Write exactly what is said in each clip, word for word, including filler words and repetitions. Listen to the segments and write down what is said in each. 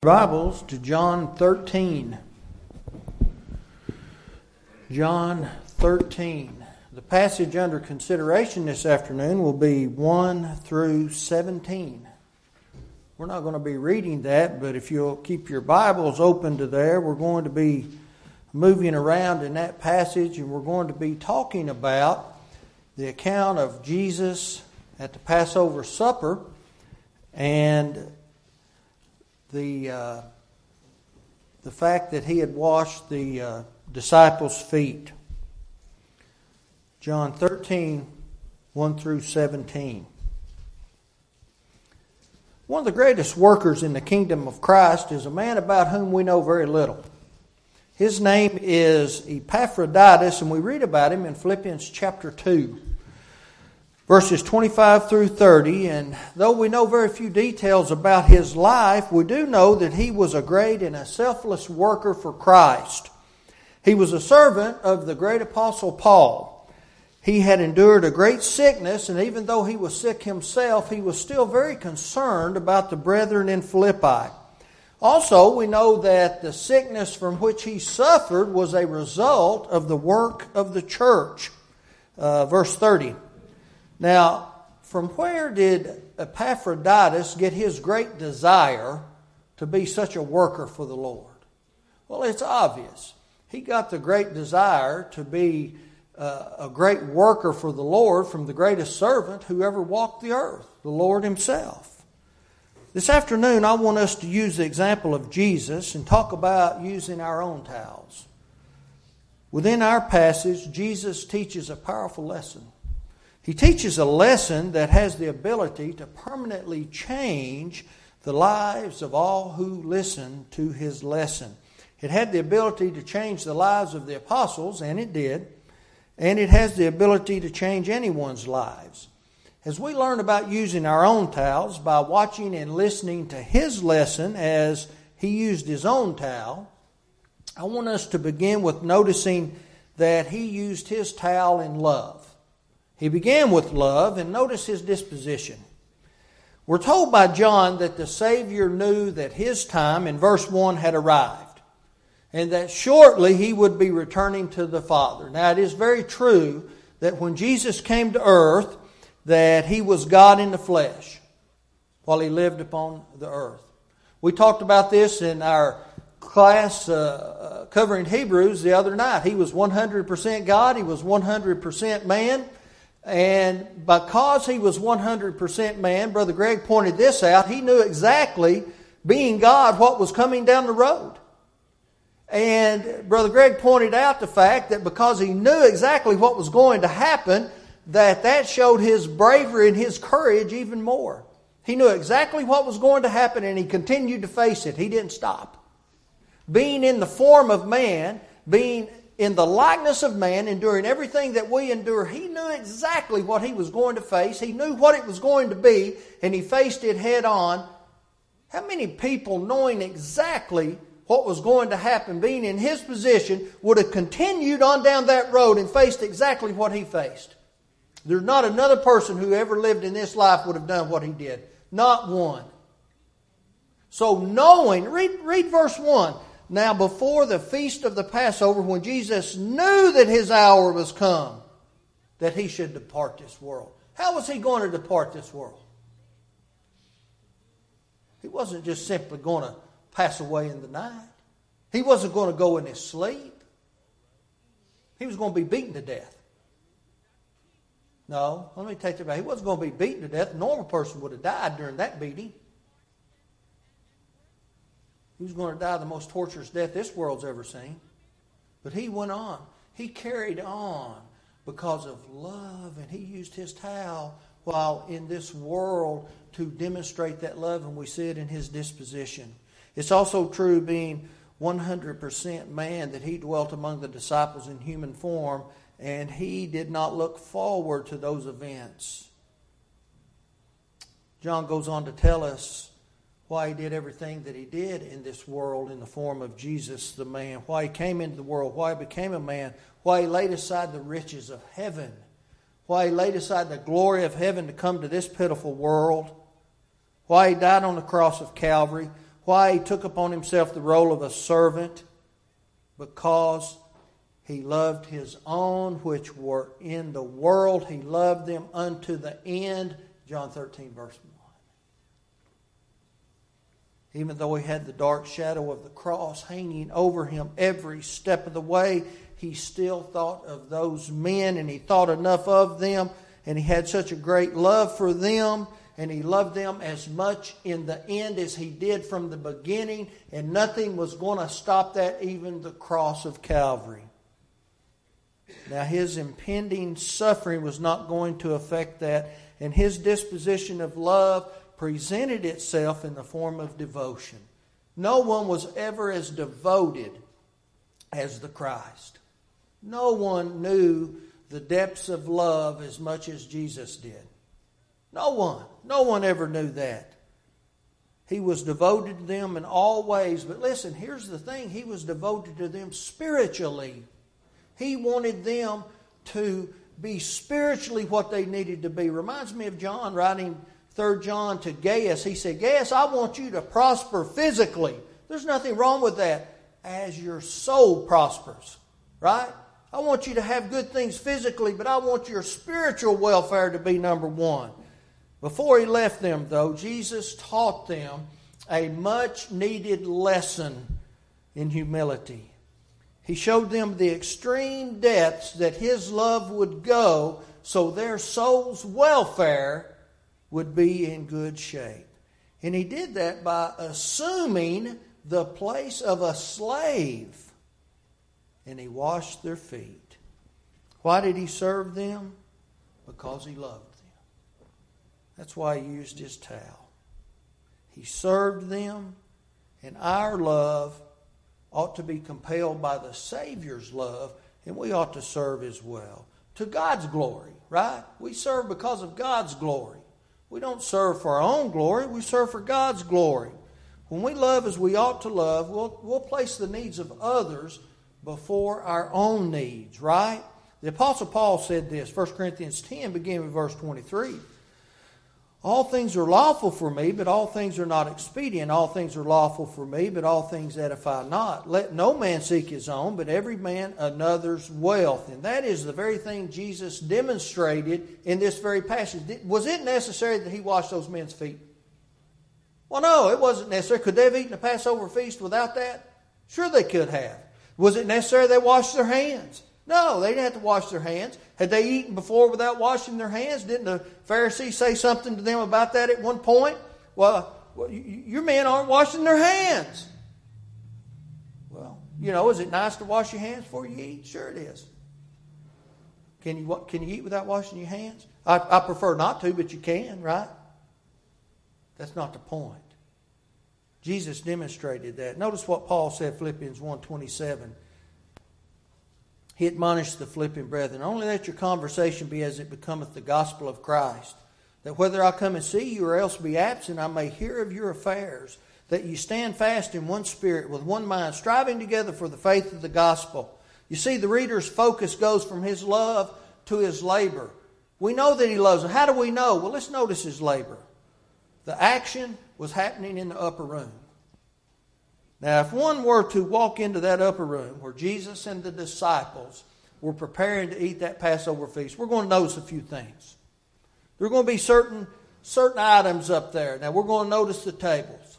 Bibles to John thirteen. John thirteen. The passage under consideration this afternoon will be one through seventeen. We're not going to be reading that, but if you'll keep your Bibles open to there, we're going to be moving around in that passage, and we're going to be talking about the account of Jesus at the Passover supper and The uh, the fact that he had washed the uh, disciples' feet. John thirteen, one through seventeen. One of the greatest workers in the kingdom of Christ is a man about whom we know very little. His name is Epaphroditus, and we read about him in Philippians chapter two. Verses twenty-five through thirty, and though we know very few details about his life, we do know that he was a great and a selfless worker for Christ. He was a servant of the great apostle Paul. He had endured a great sickness, and even though he was sick himself, he was still very concerned about the brethren in Philippi. Also, we know that the sickness from which he suffered was a result of the work of the church. Uh, verse thirty. Now, from where did Epaphroditus get his great desire to be such a worker for the Lord? Well, it's obvious. He got the great desire to be uh, a great worker for the Lord from the greatest servant who ever walked the earth, the Lord himself. This afternoon, I want us to use the example of Jesus and talk about using our own towels. Within our passage, Jesus teaches a powerful lesson. He teaches a lesson that has the ability to permanently change the lives of all who listen to his lesson. It had the ability to change the lives of the apostles, and it did. And it has the ability to change anyone's lives. As we learn about using our own towels by watching and listening to his lesson as he used his own towel, I want us to begin with noticing that he used his towel in love. He began with love, and notice his disposition. We're told by John that the Savior knew that his time, in verse one, had arrived, and that shortly he would be returning to the Father. Now, it is very true that when Jesus came to earth, that he was God in the flesh while he lived upon the earth. We talked about this in our class uh, covering Hebrews the other night. He was one hundred percent God. He was one hundred percent man. And because he was one hundred percent man, Brother Greg pointed this out, he knew exactly, being God, what was coming down the road. And Brother Greg pointed out the fact that because he knew exactly what was going to happen, that that showed his bravery and his courage even more. He knew exactly what was going to happen, and he continued to face it. He didn't stop. Being in the form of man, being in the likeness of man, enduring everything that we endure, he knew exactly what he was going to face. He knew what it was going to be, and he faced it head on. How many people, knowing exactly what was going to happen, being in his position, would have continued on down that road and faced exactly what he faced? There's not another person who ever lived in this life would have done what he did. Not one. So knowing, read, read verse one. Now before the feast of the Passover, when Jesus knew that his hour was come, that he should depart this world. How was he going to depart this world? He wasn't just simply going to pass away in the night. He wasn't going to go in his sleep. He was going to be beaten to death. No, let me take that back. He wasn't going to be beaten to death. A normal person would have died during that beating. He was going to die the most torturous death this world's ever seen. But he went on. He carried on because of love. And he used his towel while in this world to demonstrate that love. And we see it in his disposition. It's also true, being one hundred percent man, that he dwelt among the disciples in human form. And he did not look forward to those events. John goes on to tell us why he did everything that he did in this world in the form of Jesus the man, why he came into the world, why he became a man, why he laid aside the riches of heaven, why he laid aside the glory of heaven to come to this pitiful world, why he died on the cross of Calvary, Why he took upon himself the role of a servant? Because he loved his own which were in the world. He loved them unto the end. John thirteen, verse one. Even though he had the dark shadow of the cross hanging over him every step of the way, he still thought of those men, and he thought enough of them, and he had such a great love for them, and he loved them as much in the end as he did from the beginning, and nothing was going to stop that, even the cross of Calvary. Now, his impending suffering was not going to affect that, and his disposition of love presented itself in the form of devotion. No one was ever as devoted as the Christ. No one knew the depths of love as much as Jesus did. No one. No one ever knew that. He was devoted to them in all ways. But listen, here's the thing. He was devoted to them spiritually. He wanted them to be spiritually what they needed to be. Reminds me of John writing Third John to Gaius. He said, Gaius, I want you to prosper physically. There's nothing wrong with that. As your soul prospers, right? I want you to have good things physically, but I want your spiritual welfare to be number one. Before he left them, though, Jesus taught them a much-needed lesson in humility. He showed them the extreme depths that his love would go so their soul's welfare would be in good shape. And he did that by assuming the place of a slave. And he washed their feet. Why did he serve them? Because he loved them. That's why he used his towel. He served them, and our love ought to be compelled by the Savior's love, and we ought to serve as well. To God's glory, right? We serve because of God's glory. We don't serve for our own glory. We serve for God's glory. When we love as we ought to love, we'll, we'll place the needs of others before our own needs, right? The Apostle Paul said this, First Corinthians ten, beginning with verse twenty-three. All things are lawful for me, but all things are not expedient. All things are lawful for me, but all things edify not. Let no man seek his own, but every man another's wealth. And that is the very thing Jesus demonstrated in this very passage. Was it necessary that he washed those men's feet? Well, no, it wasn't necessary. Could they have eaten a Passover feast without that? Sure they could have. Was it necessary they washed their hands? No, they didn't have to wash their hands. Had they eaten before without washing their hands? Didn't the Pharisees say something to them about that at one point? Well, your men aren't washing their hands. Well, you know, is it nice to wash your hands before you eat? Sure it is. Can you, can you eat without washing your hands? I, I prefer not to, but you can, right? That's not the point. Jesus demonstrated that. Notice what Paul said, Philippians one twenty-seven. He admonished the Philippian brethren, only let your conversation be as it becometh the gospel of Christ, that whether I come and see you or else be absent, I may hear of your affairs, that you stand fast in one spirit, with one mind, striving together for the faith of the gospel. You see, the reader's focus goes from his love to his labor. We know that he loves him. How do we know? Well, let's notice his labor. The action was happening in the upper room. Now, if one were to walk into that upper room where Jesus and the disciples were preparing to eat that Passover feast, we're going to notice a few things. There are going to be certain, certain items up there. Now, we're going to notice the tables.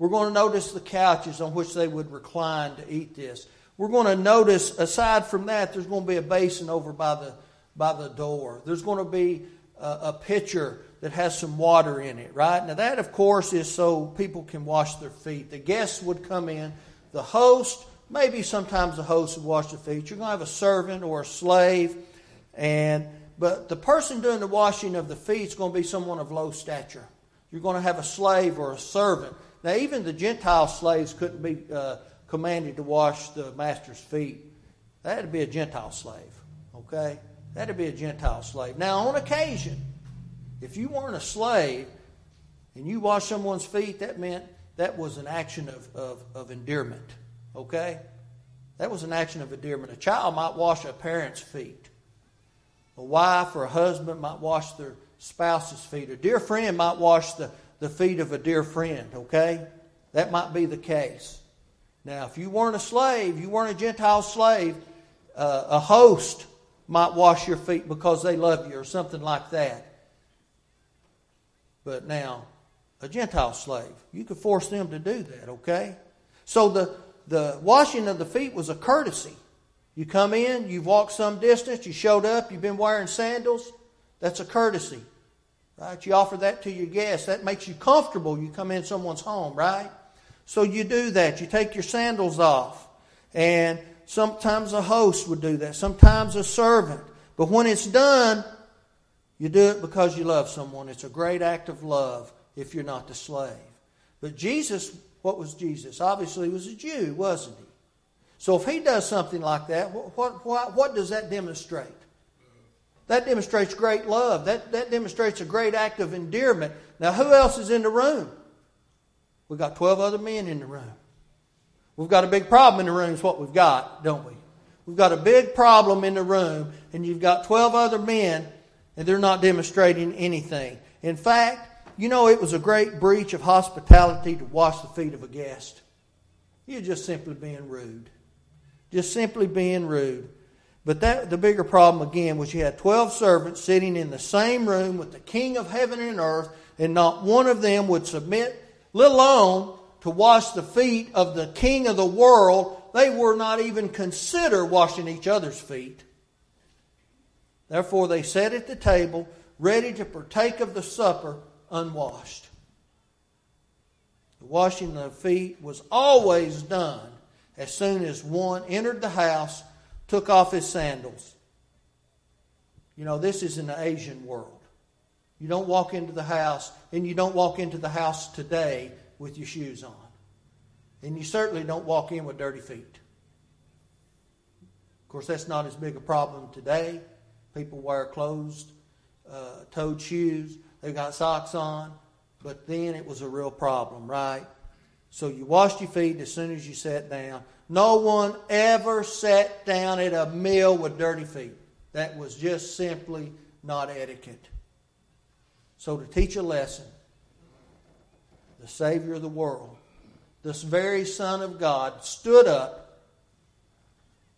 We're going to notice the couches on which they would recline to eat this. We're going to notice, aside from that, there's going to be a basin over by the, by the door. There's going to be a, a pitcher that has some water in it, right? Now that, of course, is so people can wash their feet. The guests would come in. The host, maybe sometimes the host would wash their feet. You're going to have a servant or a slave. and But the person doing the washing of the feet is going to be someone of low stature. You're going to have a slave or a servant. Now even the Gentile slaves couldn't be uh, commanded to wash the master's feet. That would be a Gentile slave, okay? That would be a Gentile slave. Now on occasion, if you weren't a slave and you washed someone's feet, that meant that was an action of, of, of endearment, okay? That was an action of endearment. A child might wash a parent's feet. A wife or a husband might wash their spouse's feet. A dear friend might wash the, the feet of a dear friend, okay? That might be the case. Now, if you weren't a slave, you weren't a Gentile slave, uh, a host might wash your feet because they love you or something like that. But now, a Gentile slave, you could force them to do that, okay? So the, the washing of the feet was a courtesy. You come in, you've walked some distance, you showed up, you've been wearing sandals. That's a courtesy, right? You offer that to your guests. That makes you comfortable. You come in someone's home, right? So you do that. You take your sandals off. And sometimes a host would do that. Sometimes a servant. But when it's done, you do it because you love someone. It's a great act of love if you're not the slave. But Jesus, what was Jesus? Obviously he was a Jew, wasn't he? So if he does something like that, what, what, what does that demonstrate? That demonstrates great love. That, that demonstrates a great act of endearment. Now, who else is in the room? We've got twelve other men in the room. We've got a big problem in the room is what we've got, don't we? We've got a big problem in the room, and you've got twelve other men, and they're not demonstrating anything. In fact, you know, it was a great breach of hospitality to wash the feet of a guest. You're just simply being rude. Just simply being rude. But that, the bigger problem, again, was you had twelve servants sitting in the same room with the King of heaven and earth, and not one of them would submit, let alone to wash the feet of the King of the world. They were not even consider washing each other's feet. Therefore, they sat at the table, ready to partake of the supper, unwashed. The washing of the feet was always done as soon as one entered the house, took off his sandals. You know, this is in the Asian world. You don't walk into the house, and you don't walk into the house today with your shoes on. And you certainly don't walk in with dirty feet. Of course, that's not as big a problem today. People wear closed, uh, toed shoes. They've got socks on. But then it was a real problem, right? So you washed your feet as soon as you sat down. No one ever sat down at a meal with dirty feet. That was just simply not etiquette. So to teach a lesson, the Savior of the world, this very Son of God, stood up,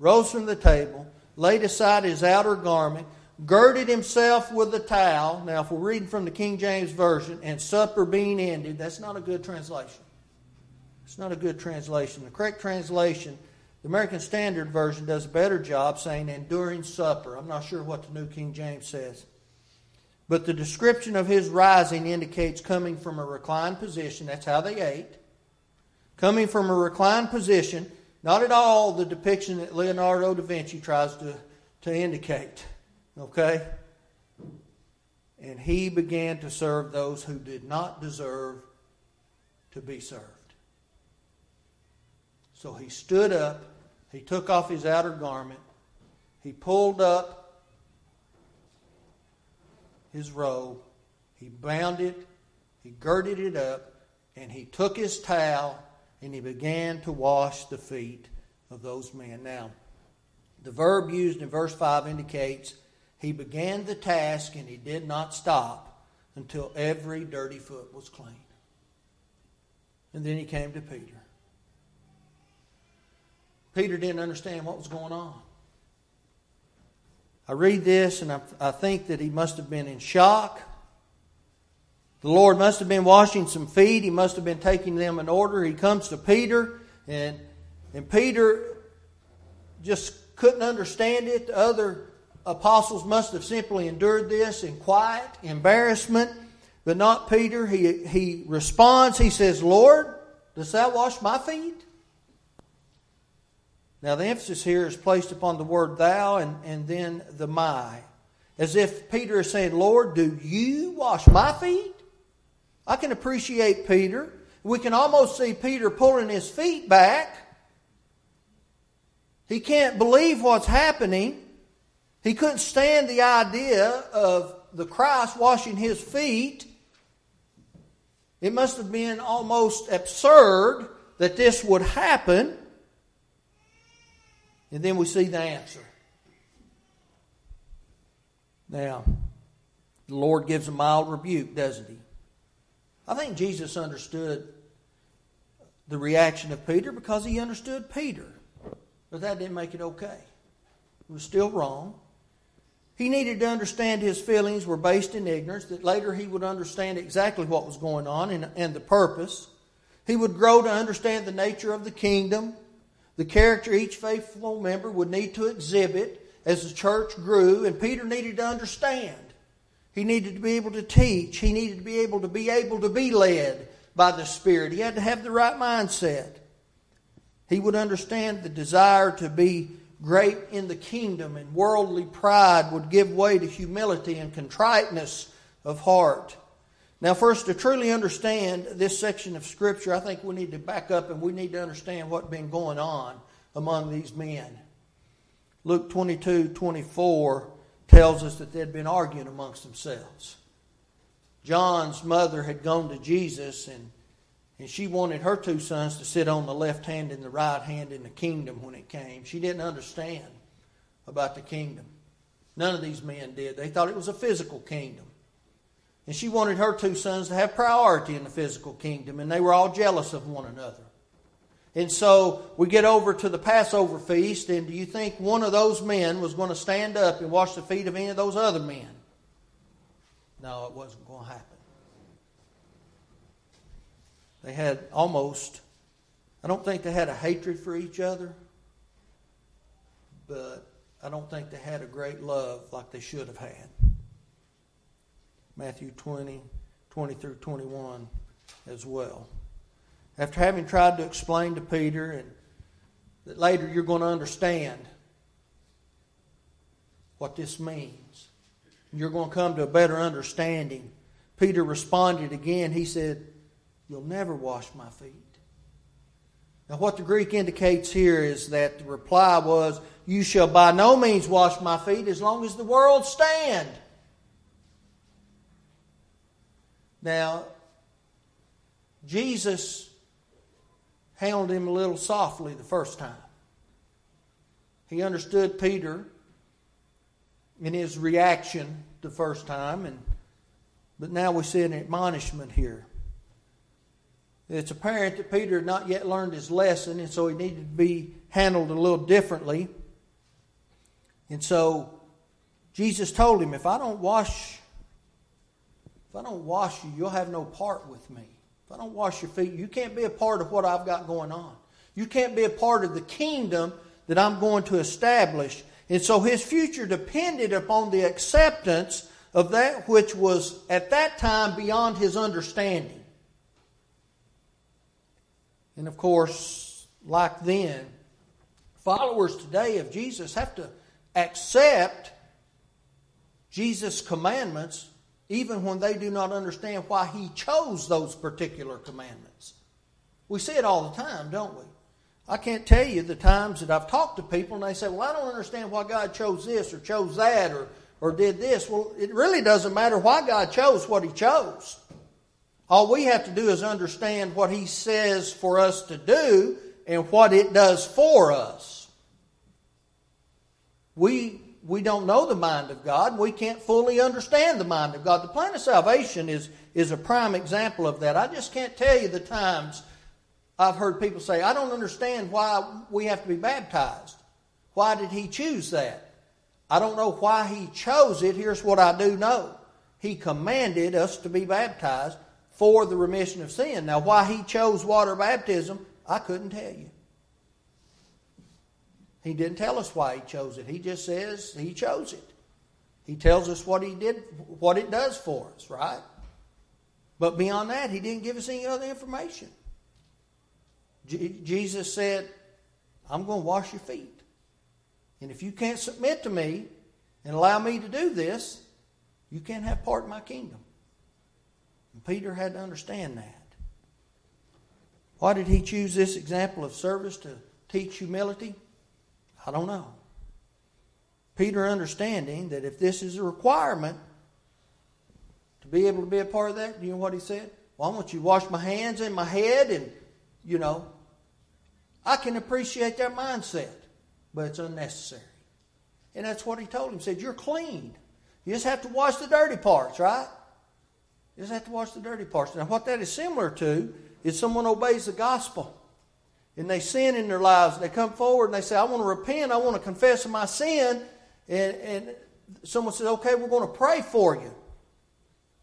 rose from the table, laid aside his outer garment, girded himself with a towel. Now, if we're reading from the King James Version, and supper being ended, that's not a good translation. It's not a good translation. The correct translation, the American Standard Version does a better job saying enduring supper. I'm not sure what the New King James says. But the description of his rising indicates coming from a reclined position. That's how they ate. Coming from a reclined position, not at all the depiction that Leonardo da Vinci tries to, to indicate. Okay? And he began to serve those who did not deserve to be served. So he stood up, he took off his outer garment, he pulled up his robe, he bound it, he girded it up, and he took his towel and he began to wash the feet of those men. Now, the verb used in verse five indicates he began the task and he did not stop until every dirty foot was clean. And then he came to Peter. Peter didn't understand what was going on. I read this and I, I think that he must have been in shock. The Lord must have been washing some feet. He must have been taking them in order. He comes to Peter and, and Peter just couldn't understand it. The other apostles must have simply endured this in quiet embarrassment, but not Peter. He, he responds. He says, "Lord, dost thou wash my feet?" Now, the emphasis here is placed upon the word thou and, and then the my. As if Peter is saying, "Lord, do you wash my feet?" I can appreciate Peter. We can almost see Peter pulling his feet back. He can't believe what's happening. He couldn't stand the idea of the Christ washing his feet. It must have been almost absurd that this would happen. And then we see the answer. Now, the Lord gives a mild rebuke, doesn't he? I think Jesus understood the reaction of Peter because he understood Peter. But that didn't make it okay. It was still wrong. He needed to understand his feelings were based in ignorance, that later he would understand exactly what was going on and, and the purpose. He would grow to understand the nature of the kingdom, the character each faithful member would need to exhibit as the church grew, and Peter needed to understand. He needed to be able to teach. He needed to be able to be able to be led by the Spirit. He had to have the right mindset. He would understand the desire to be great in the kingdom, and worldly pride would give way to humility and contriteness of heart. Now, first, to truly understand this section of Scripture, I think we need to back up and we need to understand what's been going on among these men. Luke twenty-two twenty-four tells us that they'd been arguing amongst themselves. John's mother had gone to Jesus, and, and she wanted her two sons to sit on the left hand and the right hand in the kingdom when it came. She didn't understand about the kingdom. None of these men did. They thought it was a physical kingdom. And she wanted her two sons to have priority in the physical kingdom, and they were all jealous of one another. And so we get over to the Passover feast, and do you think one of those men was going to stand up and wash the feet of any of those other men? No, it wasn't going to happen. They had almost, I don't think they had a hatred for each other, but I don't think they had a great love like they should have had. Matthew twenty, twenty through twenty-one as well. After having tried to explain to Peter and that later you're going to understand what this means, you're going to come to a better understanding, Peter responded again. He said, "You'll never wash my feet." Now what the Greek indicates here is that the reply was, "You shall by no means wash my feet as long as the world stand." Now, Jesus handled him a little softly the first time. He understood Peter in his reaction the first time, and but now we see an admonishment here. It's apparent that Peter had not yet learned his lesson, and so he needed to be handled a little differently. And so Jesus told him, if I don't wash If I don't wash you, you'll have no part with me. If I don't wash your feet, you can't be a part of what I've got going on. You can't be a part of the kingdom that I'm going to establish. And so his future depended upon the acceptance of that which was at that time beyond his understanding. And of course, like then, followers today of Jesus have to accept Jesus' commandments even when they do not understand why he chose those particular commandments. We see it all the time, don't we? I can't tell you the times that I've talked to people and they say, well, I don't understand why God chose this or chose that or, or did this. Well, it really doesn't matter why God chose what he chose. All we have to do is understand what he says for us to do and what it does for us. We... We don't know the mind of God. We can't fully understand the mind of God. The plan of salvation is, is a prime example of that. I just can't tell you the times I've heard people say, I don't understand why we have to be baptized. Why did he choose that? I don't know why he chose it. Here's what I do know. He commanded us to be baptized for the remission of sin. Now, why he chose water baptism, I couldn't tell you. He didn't tell us why he chose it. He just says he chose it. He tells us what he did, what it does for us, right? But beyond that, he didn't give us any other information. J- Jesus said, I'm going to wash your feet. And if you can't submit to me and allow me to do this, you can't have part in my kingdom. And Peter had to understand that. Why did he choose this example of service to teach humility? I don't know. Peter understanding that if this is a requirement to be able to be a part of that, you know what he said? Well, I want you to wash my hands and my head, and, you know, I can appreciate their mindset, but it's unnecessary. And that's what he told him. He said, you're clean. You just have to wash the dirty parts, right? You just have to wash the dirty parts. Now, what that is similar to is someone obeys the gospel. and they sin in their lives, and they come forward and they say, I want to repent, I want to confess my sin, and, and someone says, okay, we're going to pray for you.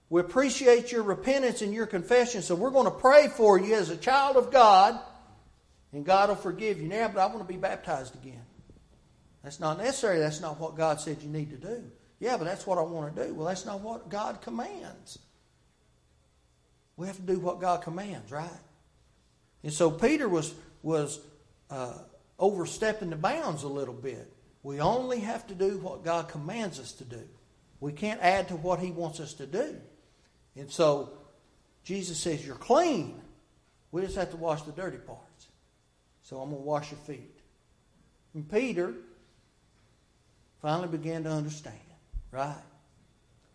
We appreciate your repentance and your confession, so we're going to pray for you as a child of God, and God will forgive you. Now, but I want to be baptized again. That's not necessary. That's not what God said you need to do. Yeah, but that's what I want to do. Well, that's not what God commands. We have to do what God commands, right? And so Peter was, was uh, overstepping the bounds a little bit. We only have to do what God commands us to do. We can't add to what he wants us to do. And so Jesus says, you're clean. We just have to wash the dirty parts. So I'm going to wash your feet. And Peter finally began to understand, right?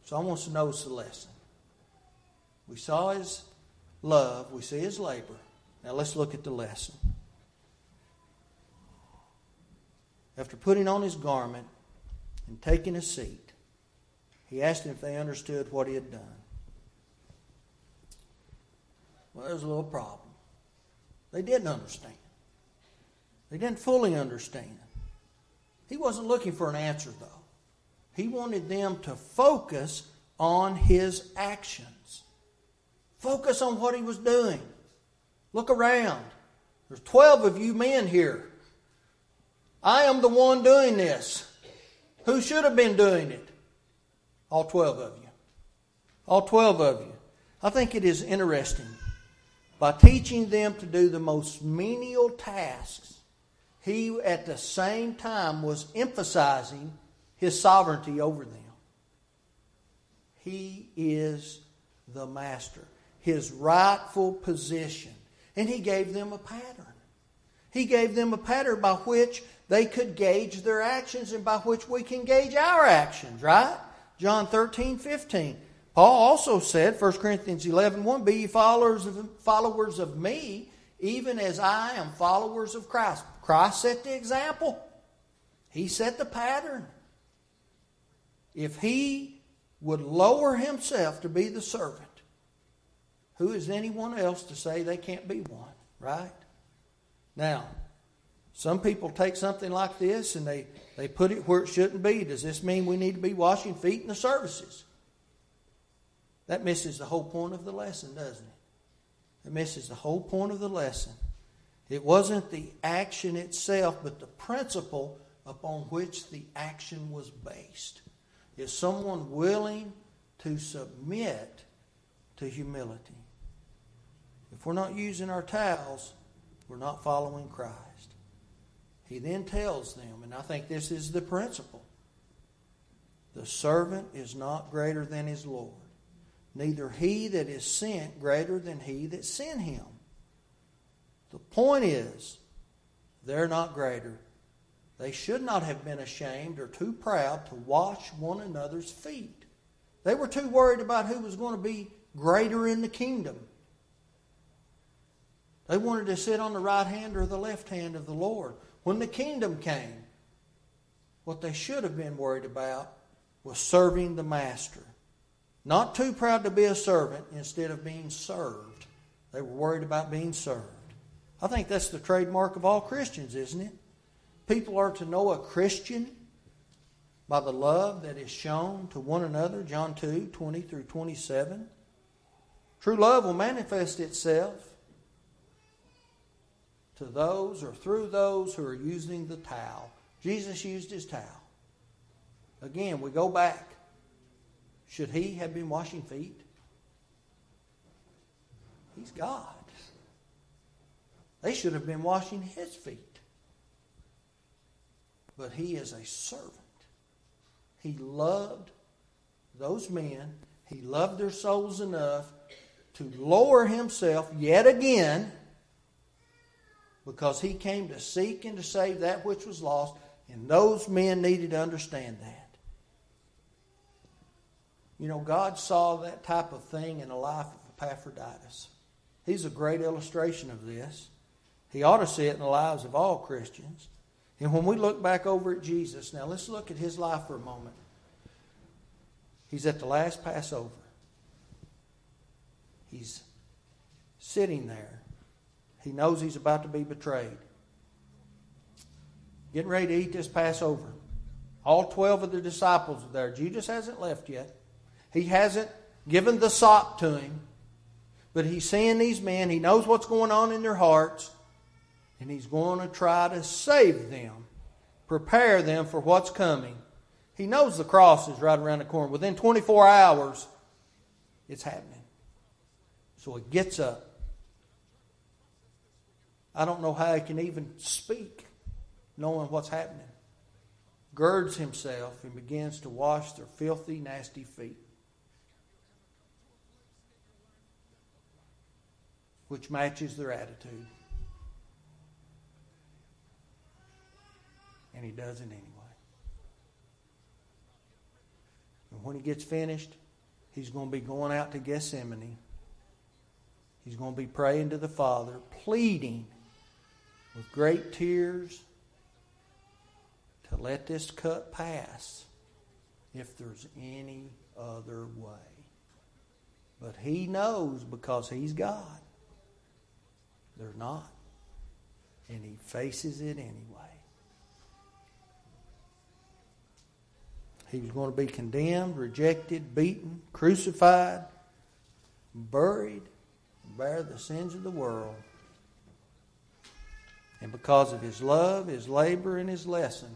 So I want us to notice the lesson. We saw his love. We see his labor. Now let's look at the lesson. After putting on his garment and taking a seat, he asked them if they understood what he had done. Well, there's a little problem. They didn't understand. They didn't fully understand. He wasn't looking for an answer, though. He wanted them to focus on his actions. Focus on what he was doing. Look around. There's twelve of you men here. I am the one doing this. Who should have been doing it? All twelve of you. All twelve of you. I think it is interesting. By teaching them to do the most menial tasks, he at the same time was emphasizing his sovereignty over them. He is the master, his rightful position. And he gave them a pattern. He gave them a pattern by which they could gauge their actions and by which we can gauge our actions, right? John thirteen fifteen. Paul also said, First Corinthians eleven one, be ye followers of, followers of me, even as I am followers of Christ. Christ set the example. He set the pattern. If he would lower himself to be the servant, who is anyone else to say they can't be one, right? Now, some people take something like this and they, they put it where it shouldn't be. Does this mean we need to be washing feet in the services? That misses the whole point of the lesson, doesn't it? It misses the whole point of the lesson. It wasn't the action itself, but the principle upon which the action was based. Is someone willing to submit to humility? If we're not using our towels, we're not following Christ. He then tells them, and I think this is the principle, the servant is not greater than his Lord, neither he that is sent greater than he that sent him. The point is, they're not greater. They should not have been ashamed or too proud to wash one another's feet. They were too worried about who was going to be greater in the kingdom. They wanted to sit on the right hand or the left hand of the Lord. When the kingdom came, what they should have been worried about was serving the master. Not too proud to be a servant instead of being served. They were worried about being served. I think that's the trademark of all Christians, isn't it? People are to know a Christian by the love that is shown to one another. John two twenty through twenty-seven. True love will manifest itself to those or through those who are using the towel. Jesus used his towel. Again, we go back. Should he have been washing feet? He's God. They should have been washing his feet. But he is a servant. He loved those men. He loved their souls enough to lower himself yet again, because he came to seek and to save that which was lost, and those men needed to understand that. You know, God saw that type of thing in the life of Epaphroditus. He's a great illustration of this. He ought to see it in the lives of all Christians. And when we look back over at Jesus, now let's look at his life for a moment. He's at the last Passover. He's sitting there. He knows he's about to be betrayed. Getting ready to eat this Passover. All twelve of the disciples are there. Judas hasn't left yet. He hasn't given the sop to him. But he's seeing these men. He knows what's going on in their hearts. And he's going to try to save them. Prepare them for what's coming. He knows the cross is right around the corner. Within twenty-four hours, it's happening. So he gets up. I don't know how he can even speak, knowing what's happening. Girds himself and begins to wash their filthy, nasty feet. Which matches their attitude. And he does it anyway. And when he gets finished, he's going to be going out to Gethsemane. He's going to be praying to the Father, pleading with great tears to let this cup pass if there's any other way. But he knows, because he's God, there's not. And he faces it anyway. He was going to be condemned, rejected, beaten, crucified, buried, bear the sins of the world. And because of his love, his labor, and his lesson,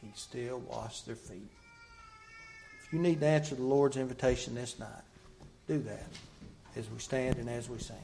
he still washed their feet. If you need to answer the Lord's invitation this night, do that as we stand and as we sing.